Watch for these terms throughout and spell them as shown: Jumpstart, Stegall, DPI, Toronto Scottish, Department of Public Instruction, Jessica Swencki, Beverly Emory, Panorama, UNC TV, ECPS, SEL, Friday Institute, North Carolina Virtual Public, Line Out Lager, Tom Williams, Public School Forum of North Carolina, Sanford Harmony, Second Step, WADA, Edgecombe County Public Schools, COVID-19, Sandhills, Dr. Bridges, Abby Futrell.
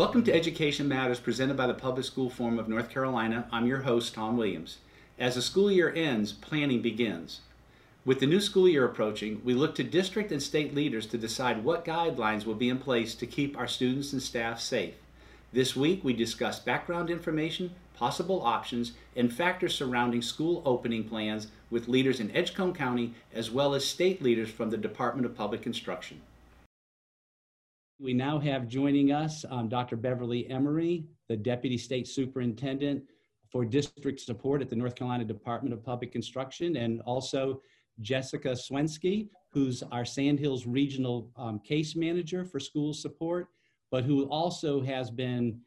Welcome to Education Matters, presented by the Public School Forum of North Carolina. I'm your host, Tom Williams. As the school year ends, planning begins. With the new school year approaching, we look to district and state leaders to decide what guidelines will be in place to keep our students and staff safe. This week, we discuss background information, possible options, and factors surrounding school opening plans with leaders in Edgecombe County, as well as state leaders from the Department of Public Instruction. We now have joining us Dr. Beverly Emory, the Deputy State Superintendent for District Support at the North Carolina Department of Public Instruction, and also Jessica Swencki, who's our Sandhills Regional Case Manager for School Support, but who also has been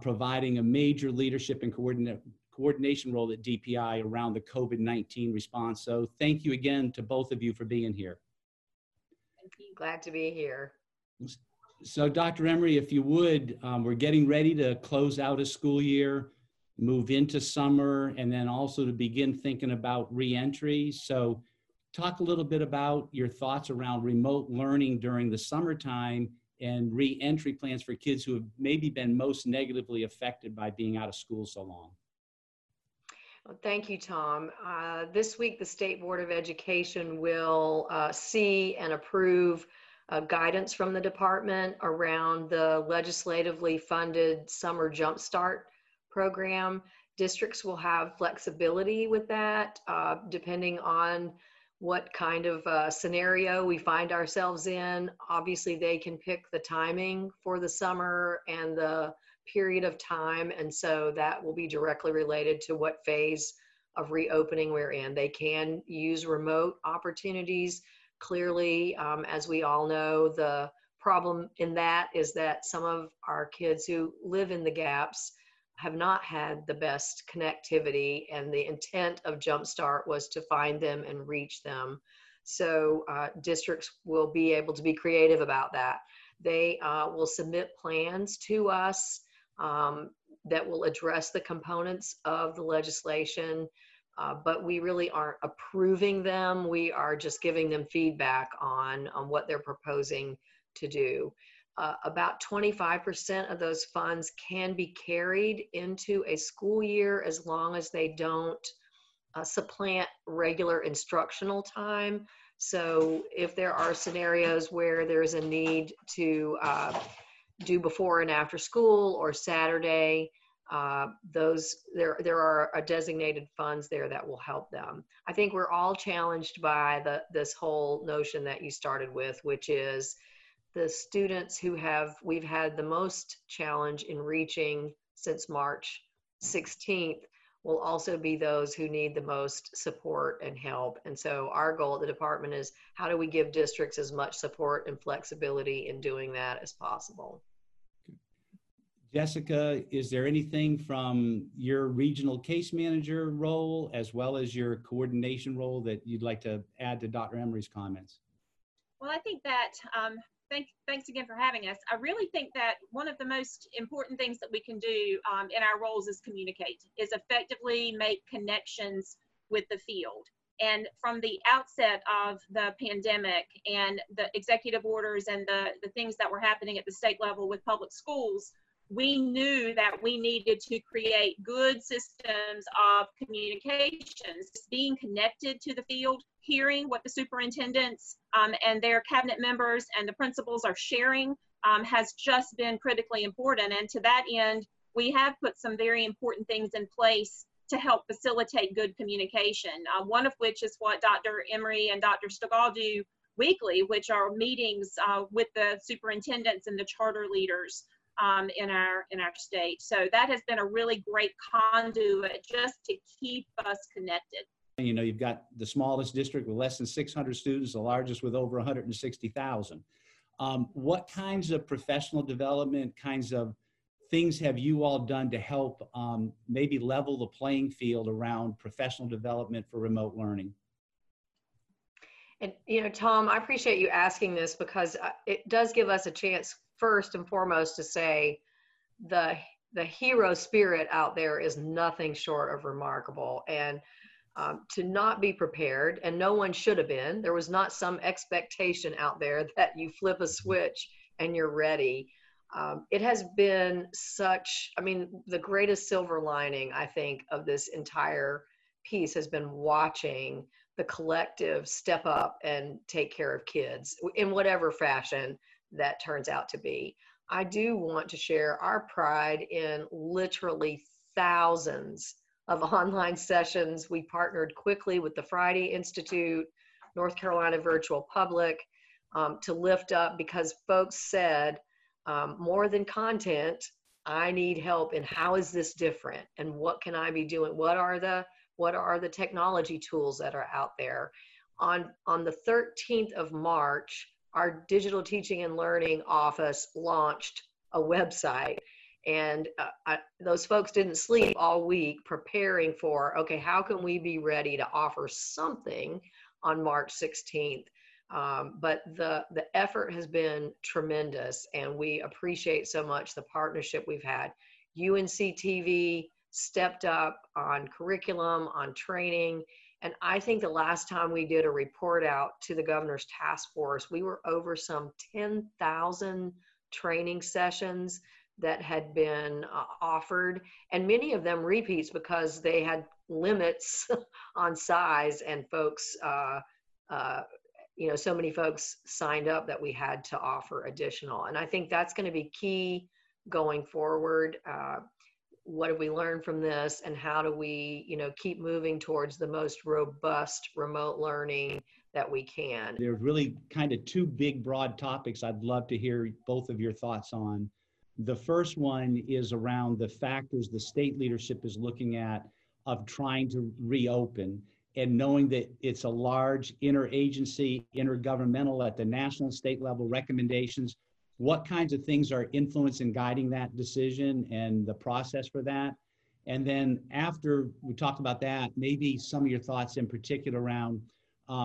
providing a major leadership and coordination role at DPI around the COVID-19 response. So thank you again to both of you for being here. Thank you. Glad to be here. So Dr. Emory, if you would, we're getting ready to close out a school year, move into summer, and then also to begin thinking about reentry. So talk a little bit about your thoughts around remote learning during the summertime and reentry plans for kids who have maybe been most negatively affected by being out of school so long. Well, thank you, Tom. This week, the State Board of Education will see and approve guidance from the department around the legislatively funded summer Jumpstart program. Districts will have flexibility with that depending on what kind of scenario we find ourselves in. Obviously, they can pick the timing for the summer and the period of time, and so that will be directly related to what phase of reopening we're in. They can use remote opportunities. Clearly, as we all know, the problem in that is that some of our kids who live in the gaps have not had the best connectivity, and the intent of Jumpstart was to find them and reach them. So districts will be able to be creative about that. They will submit plans to us that will address the components of the legislation. But we really aren't approving them. We are just giving them feedback on what they're proposing to do. About 25% of those funds can be carried into a school year as long as they don't supplant regular instructional time. So if there are scenarios where there's a need to do before and after school or Saturday, there are designated funds there that will help them. I think we're all challenged by this whole notion that you started with, which is the students who we've had the most challenge in reaching since March 16th will also be those who need the most support and help. And so our goal at the department is how do we give districts as much support and flexibility in doing that as possible. Jessica, is there anything from your regional case manager role as well as your coordination role that you'd like to add to Dr. Emory's comments? Well, I think that, thanks again for having us. I really think that one of the most important things that we can do in our roles is communicate, is effectively make connections with the field. And from the outset of the pandemic and the executive orders and the things that were happening at the state level with public schools, we knew that we needed to create good systems of communications, being connected to the field, hearing what the superintendents and their cabinet members and the principals are sharing has just been critically important. And to that end, we have put some very important things in place to help facilitate good communication, one of which is what Dr. Emory and Dr. Stegall do weekly, which are meetings with the superintendents and the charter leaders in our state. So that has been a really great conduit just to keep us connected. You know, you've got the smallest district with less than 600 students, the largest with over 160,000. What kinds of professional development, kinds of things have you all done to help maybe level the playing field around professional development for remote learning? And, you know, Tom, I appreciate you asking this because it does give us a chance first and foremost to say the hero spirit out there is nothing short of remarkable. And to not be prepared, and no one should have been, there was not some expectation out there that you flip a switch and you're ready. It has been such, I mean, the greatest silver lining, I think, of this entire piece has been watching the collective step up and take care of kids in whatever fashion that turns out to be. I do want to share our pride in literally thousands of online sessions. We partnered quickly with the Friday Institute, North Carolina Virtual Public, to lift up, because folks said, more than content, I need help in how is this different and what can I be doing? What are the technology tools that are out there? On the 13th of March, our Digital Teaching and Learning Office launched a website, and those folks didn't sleep all week preparing for, okay, how can we be ready to offer something on March 16th? But the effort has been tremendous, and we appreciate so much the partnership we've had. UNC TV stepped up on curriculum, on training, and I think the last time we did a report out to the governor's task force, we were over some 10,000 training sessions that had been offered, and many of them repeats because they had limits on size, and folks, you know, so many folks signed up that we had to offer additional. And I think that's going to be key going forward. What have we learned from this, and how do we, you know, keep moving towards the most robust remote learning that we can? There's really kind of two big broad topics I'd love to hear both of your thoughts on. The first one is around the factors the state leadership is looking at of trying to reopen, and knowing that it's a large interagency, intergovernmental at the national and state level recommendations. What kinds of things are influencing and guiding that decision and the process for that? And then after we talk about that, maybe some of your thoughts in particular around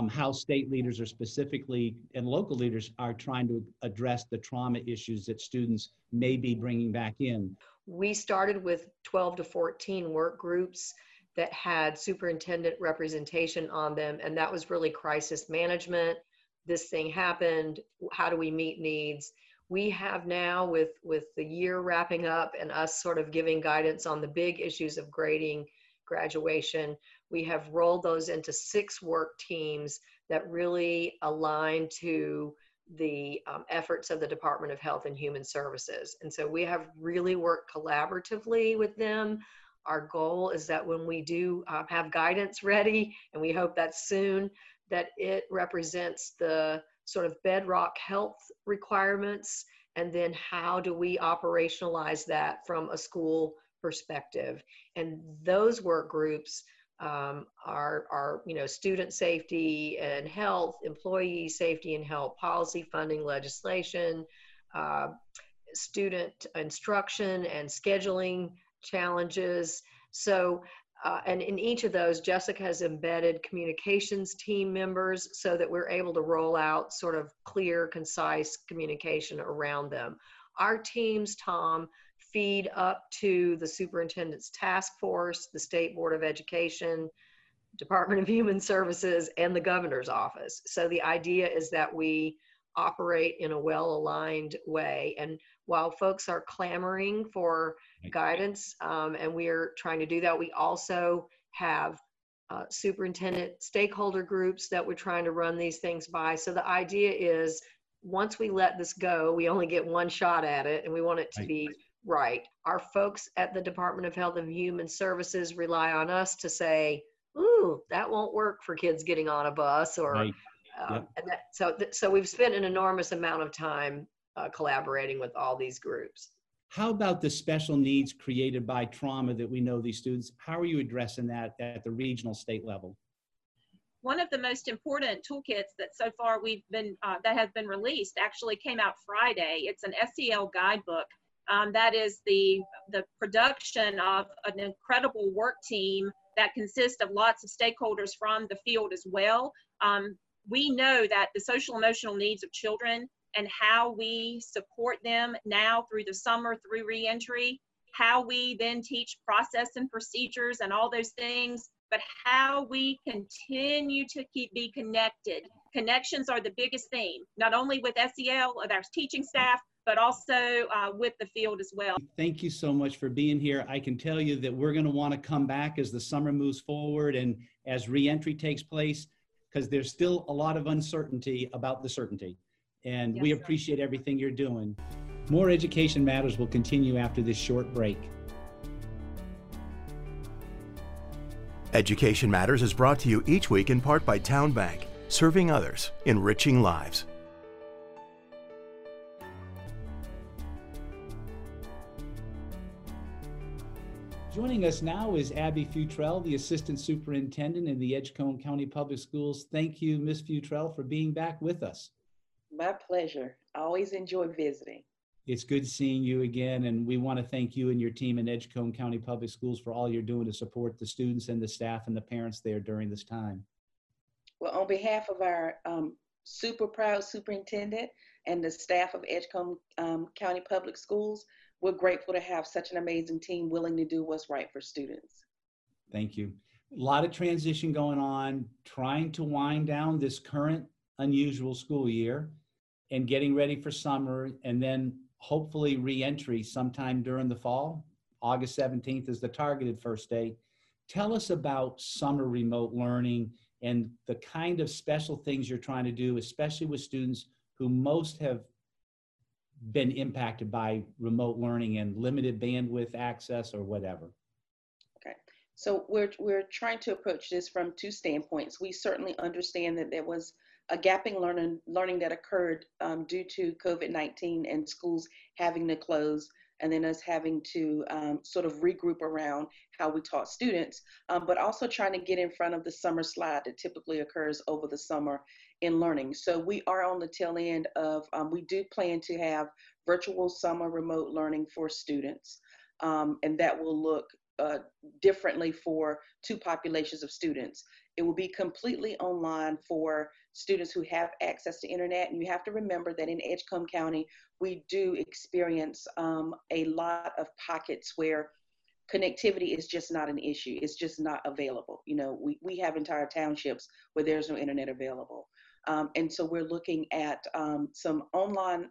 how state leaders are specifically, and local leaders are trying to address the trauma issues that students may be bringing back in. We started with 12 to 14 work groups that had superintendent representation on them, and that was really crisis management. This thing happened, how do we meet needs? We have now, with the year wrapping up and us sort of giving guidance on the big issues of grading, graduation, we have rolled those into 6 work teams that really align to the efforts of the Department of Health and Human Services. And so we have really worked collaboratively with them. Our goal is that when we do have guidance ready, and we hope that's soon, that it represents the sort of bedrock health requirements, and then how do we operationalize that from a school perspective. And those work groups are, you know, student safety and health, employee safety and health, policy, funding, legislation, student instruction and scheduling challenges. So and in each of those, Jessica has embedded communications team members so that we're able to roll out sort of clear, concise communication around them. Our teams, Tom, feed up to the superintendent's task force, the State Board of Education, Department of Human Services, and the governor's office. So the idea is that we operate in a well-aligned way. And while folks are clamoring for guidance, and we are trying to do that, we also have superintendent stakeholder groups that we're trying to run these things by. So the idea is, once we let this go, we only get one shot at it, and we want it to be right. Our folks at the Department of Health and Human Services rely on us to say, ooh, that won't work for kids getting on a bus, or and that, so we've spent an enormous amount of time collaborating with all these groups. How about the special needs created by trauma that we know these students? How are you addressing that at the regional state level? One of the most important toolkits that so far we've been, that has been released actually came out Friday. It's an SEL guidebook. That is the production of an incredible work team that consists of lots of stakeholders from the field as well. We know that the social emotional needs of children and how we support them now through the summer, through reentry, how we then teach process and procedures and all those things, but how we continue to be connected. Connections are the biggest theme, not only with SEL, with our teaching staff, but also with the field as well. Thank you so much for being here. I can tell you that we're going to want to come back as the summer moves forward and as reentry takes place, because there's still a lot of uncertainty about the certainty. And yes, we appreciate everything you're doing. More Education Matters will continue after this short break. Education Matters is brought to you each week in part by Town Bank, serving others, enriching lives. Joining us now is Abby Futrell, the Assistant Superintendent in the Edgecombe County Public Schools. Thank you, Ms. Futrell, for being back with us. My pleasure. I always enjoy visiting. It's good seeing you again, and we want to thank you and your team in Edgecombe County Public Schools for all you're doing to support the students and the staff and the parents there during this time. Well, on behalf of our super proud superintendent and the staff of Edgecombe County Public Schools, we're grateful to have such an amazing team willing to do what's right for students. Thank you. A lot of transition going on, trying to wind down this current unusual school year and getting ready for summer, and then hopefully reentry sometime during the fall. August 17th is the targeted first day. Tell us about summer remote learning and the kind of special things you're trying to do, especially with students who most have been impacted by remote learning and limited bandwidth access or whatever. Okay, so we're trying to approach this from two standpoints. We certainly understand that there was a gap in learning that occurred due to COVID-19 and schools having to close, and then us having to sort of regroup around how we taught students, but also trying to get in front of the summer slide that typically occurs over the summer in learning. So we are on the tail end of, we do plan to have virtual summer remote learning for students, and that will look differently for two populations of students. It will be completely online for students who have access to internet, and you have to remember that in Edgecombe County, we do experience a lot of pockets where connectivity is just not an issue. It's just not available. You know, we have entire townships where there's no internet available. And so we're looking at some online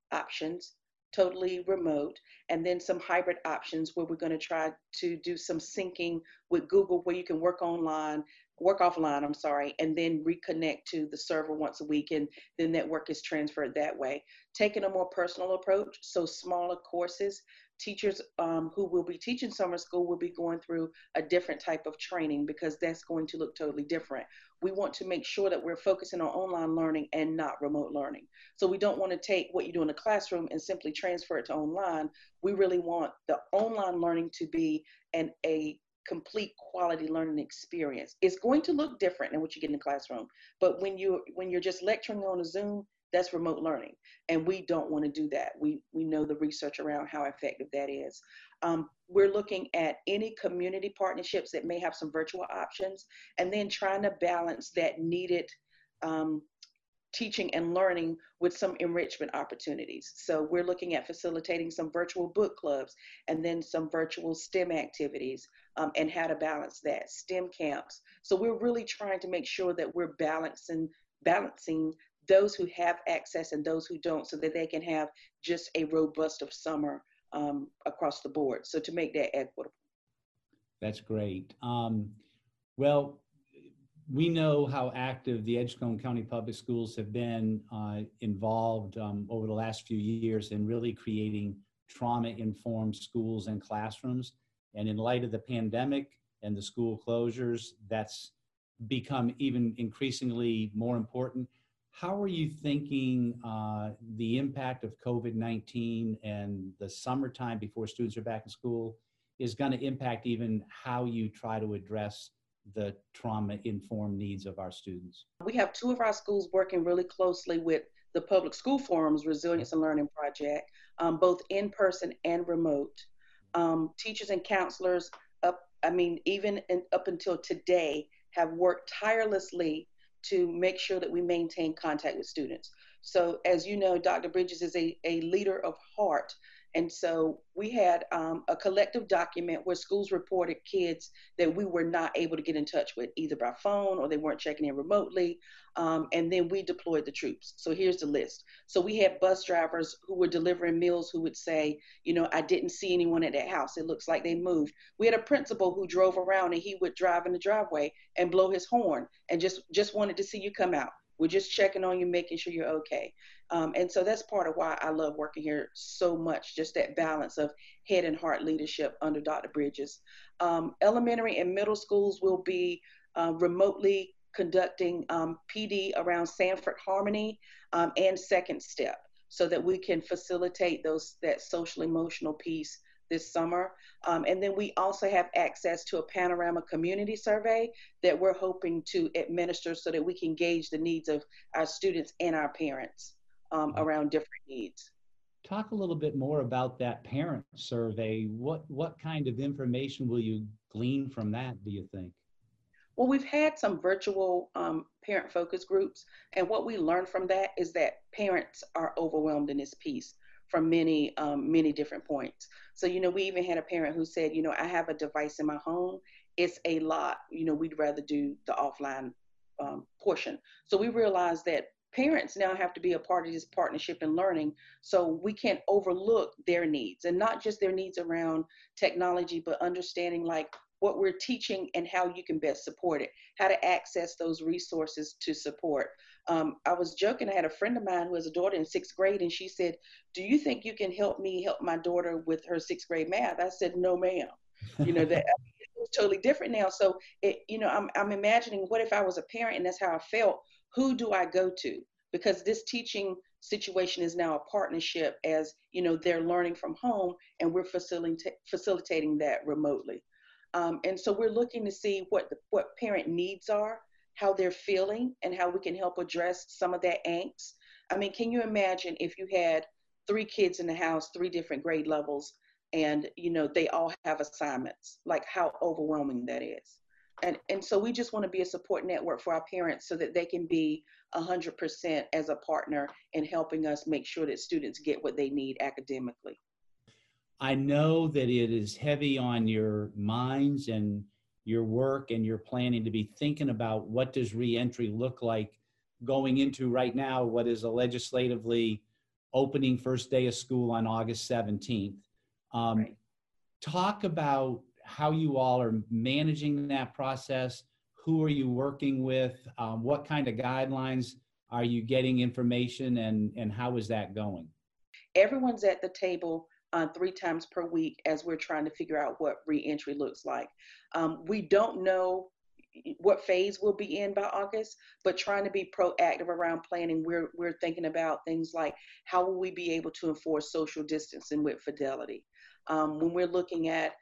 options, totally remote, and then some hybrid options where we're going to try to do some syncing with Google, where you can work offline, and then reconnect to the server once a week, and then that work is transferred that way. Taking a more personal approach, so smaller courses, teachers who will be teaching summer school will be going through a different type of training because that's going to look totally different. We want to make sure that we're focusing on online learning and not remote learning. So we don't want to take what you do in the classroom and simply transfer it to online. We really want the online learning to be a complete quality learning experience. It's going to look different than what you get in the classroom, but when you're just lecturing on a Zoom, that's remote learning, and we don't want to do that. We know the research around how effective that is. We're looking at any community partnerships that may have some virtual options, and then trying to balance that needed teaching and learning with some enrichment opportunities. So we're looking at facilitating some virtual book clubs and then some virtual STEM activities and how to balance that, STEM camps. So we're really trying to make sure that we're balancing those who have access and those who don't, so that they can have just a robust of summer across the board. So to make that equitable. That's great. Well, we know how active the Edgecombe County Public Schools have been involved over the last few years in really creating trauma-informed schools and classrooms. And in light of the pandemic and the school closures, that's become even increasingly more important. How are you thinking the impact of COVID-19 and the summertime before students are back in school is going to impact even how you try to address the trauma-informed needs of our students? We have two of our schools working really closely with the Public School Forum's Resilience and Learning Project, both in person and remote. Teachers and counselors, even up until today, have worked tirelessly to make sure that we maintain contact with students. So as you know, Dr. Bridges is a leader of heart, And so we had a collective document where schools reported kids that we were not able to get in touch with, either by phone or they weren't checking in remotely. And then we deployed the troops. So here's the list. So we had bus drivers who were delivering meals who would say, you know, I didn't see anyone at that house. It looks like they moved. We had a principal who drove around and he would drive in the driveway and blow his horn and just wanted to see you come out. We're just checking on you, making sure you're okay. And so that's part of why I love working here so much, just that balance of head and heart leadership under Dr. Bridges. Elementary and middle schools will be remotely conducting PD around Sanford Harmony and Second Step so that we can facilitate that social emotional piece this summer. And then we also have access to a Panorama community survey that we're hoping to administer so that we can gauge the needs of our students and our parents around different needs. Talk a little bit more about that parent survey. What kind of information will you glean from that, do you think? Well, we've had some virtual parent focus groups, and what we learned from that is that parents are overwhelmed in this piece from many, many different points. So, you know, we even had a parent who said, you know, I have a device in my home. It's a lot, you know, we'd rather do the offline portion. So we realized that parents now have to be a part of this partnership in learning. So we can't overlook their needs, and not just their needs around technology, but understanding like what we're teaching and how you can best support it, how to access those resources to support. I was joking, I had a friend of mine who has a daughter in 6th grade, and she said, do you think you can help me help my daughter with her 6th grade math? I said, no, ma'am. You know, that it's totally different now. So, it, you know, I'm imagining what if I was a parent and that's how I felt, who do I go to? Because this teaching situation is now a partnership as, you know, they're learning from home and we're facilitating that remotely. And so we're looking to see what parent needs are, how they're feeling, and how we can help address some of that angst. I mean, can you imagine if you had 3 kids in the house, 3 different grade levels, and, you know, they all have assignments, like how overwhelming that is. And so we just want to be a support network for our parents so that they can be 100% as a partner in helping us make sure that students get what they need academically. I know that it is heavy on your minds and your work and your planning to be thinking about what does reentry look like going into right now, what is a legislatively opening first day of school on August 17th. Right. Talk about how you all are managing that process. Who are you working with? What kind of guidelines are you getting information, and how is that going? Everyone's at the table 3 times per week as we're trying to figure out what reentry looks like. We don't know what phase we'll be in by August, but trying to be proactive around planning, we're thinking about things like how will we be able to enforce social distancing with fidelity? When we're looking at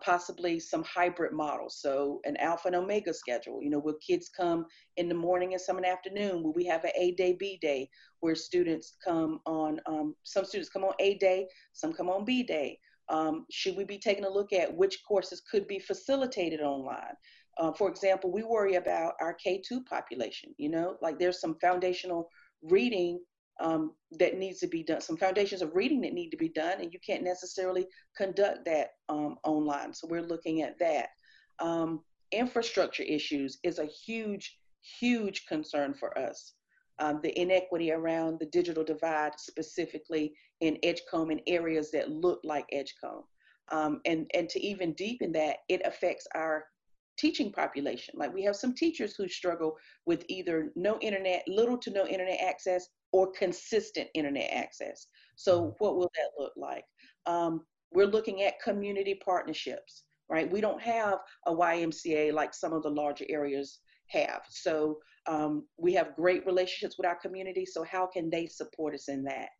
possibly some hybrid models, so an alpha and omega schedule, you know, will kids come in the morning and some in the afternoon? Will we have an A day, B day, where students come on, some students come on A day, some come on B day? Should we be taking a look at which courses could be facilitated online? For example, we worry about our K2 population, you know, like there's some foundational reading that needs to be done, some foundations of reading that need to be done, and you can't necessarily conduct that online. So we're looking at that. Infrastructure issues is a huge, huge concern for us. The inequity around the digital divide, specifically in Edgecombe and areas that look like Edgecombe. And to even deepen that, it affects our teaching population. Like we have some teachers who struggle with either no internet, little to no internet access, or consistent internet access. So what will that look like? We're looking at community partnerships, right? We don't have a YMCA like some of the larger areas have. So we have great relationships with our community. So how can they support us in that?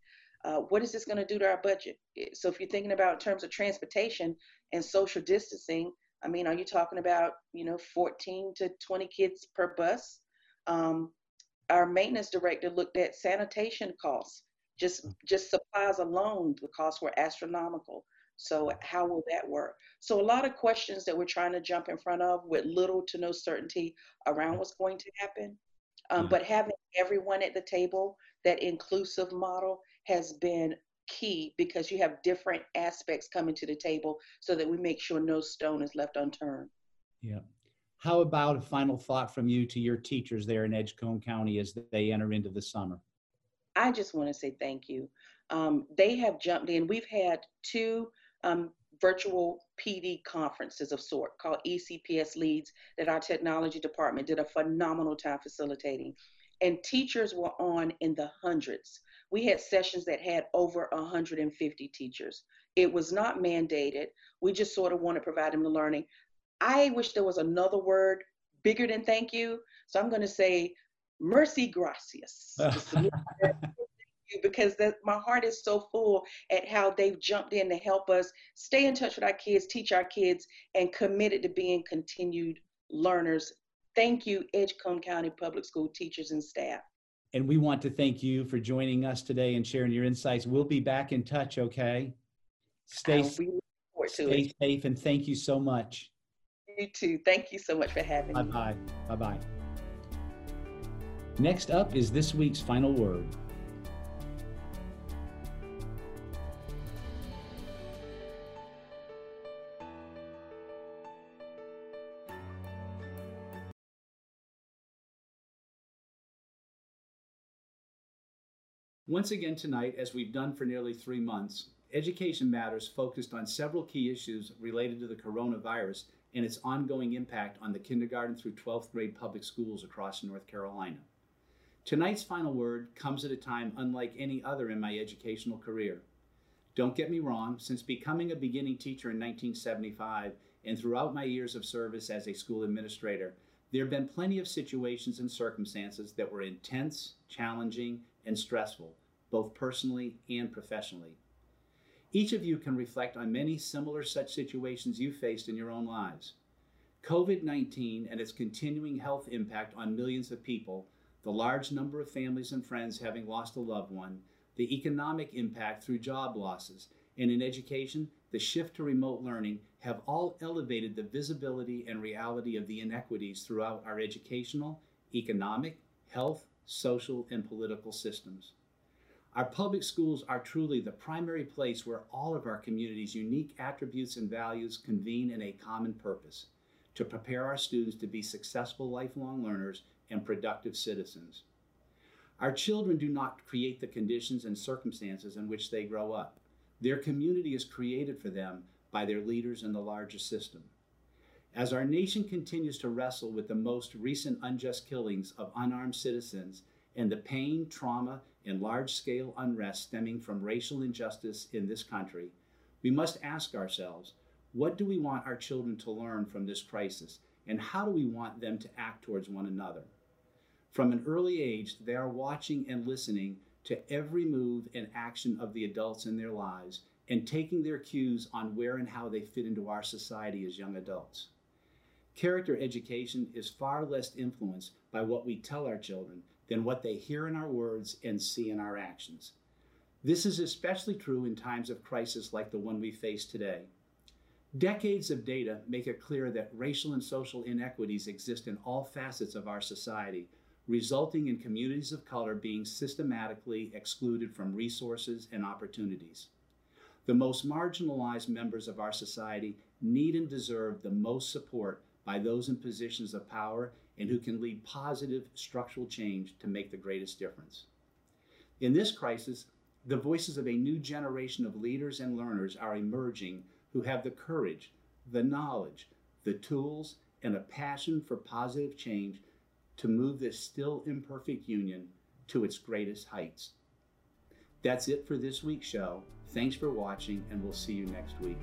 What is this going to do to our budget? So if you're thinking about in terms of transportation and social distancing, I mean, are you talking about, you know, 14 to 20 kids per bus? Our maintenance director looked at sanitation costs, just supplies alone, the costs were astronomical. So how will that work? So a lot of questions that we're trying to jump in front of with little to no certainty around what's going to happen. But having everyone at the table, that inclusive model has been key because you have different aspects coming to the table so that we make sure no stone is left unturned. Yeah. How about a final thought from you to your teachers there in Edgecombe County as they enter into the summer? I just want to say thank you. They have jumped in. We've had two virtual PD conferences of sort called ECPS Leads that our technology department did a phenomenal time facilitating. And teachers were on in the hundreds. We had sessions that had over 150 teachers. It was not mandated. We just sort of want to provide them the learning. I wish there was another word bigger than thank you. So I'm going to say mercy gracias. Because my heart is so full at how they've jumped in to help us stay in touch with our kids, teach our kids, and committed to being continued learners. Thank you, Edgecombe County Public School teachers and staff. And we want to thank you for joining us today and sharing your insights. We'll be back in touch, okay? Stay safe, and thank you so much. You too. Thank you so much for having me. Bye-bye. Bye-bye. Next up is this week's final word. Once again tonight, as we've done for nearly 3 months, Education Matters focused on several key issues related to the coronavirus and its ongoing impact on the kindergarten through 12th grade public schools across North Carolina. Tonight's final word comes at a time unlike any other in my educational career. Don't get me wrong, since becoming a beginning teacher in 1975 and throughout my years of service as a school administrator, there have been plenty of situations and circumstances that were intense, challenging, and stressful, both personally and professionally. Each of you can reflect on many similar such situations you faced in your own lives. COVID-19 and its continuing health impact on millions of people, the large number of families and friends having lost a loved one, the economic impact through job losses, and in education, the shift to remote learning have all elevated the visibility and reality of the inequities throughout our educational, economic, health, social, and political systems. Our public schools are truly the primary place where all of our community's unique attributes and values convene in a common purpose, to prepare our students to be successful lifelong learners and productive citizens. Our children do not create the conditions and circumstances in which they grow up. Their community is created for them by their leaders in the larger system. As our nation continues to wrestle with the most recent unjust killings of unarmed citizens and the pain, trauma, and large-scale unrest stemming from racial injustice in this country, we must ask ourselves, what do we want our children to learn from this crisis, and how do we want them to act towards one another? From an early age, they are watching and listening to every move and action of the adults in their lives and taking their cues on where and how they fit into our society as young adults. Character education is far less influenced by what we tell our children than what they hear in our words and see in our actions. This is especially true in times of crisis like the one we face today. Decades of data make it clear that racial and social inequities exist in all facets of our society, resulting in communities of color being systematically excluded from resources and opportunities. The most marginalized members of our society need and deserve the most support by those in positions of power and who can lead positive structural change to make the greatest difference. In this crisis, the voices of a new generation of leaders and learners are emerging who have the courage, the knowledge, the tools, and a passion for positive change to move this still imperfect union to its greatest heights. That's it for this week's show. Thanks for watching, and we'll see you next week.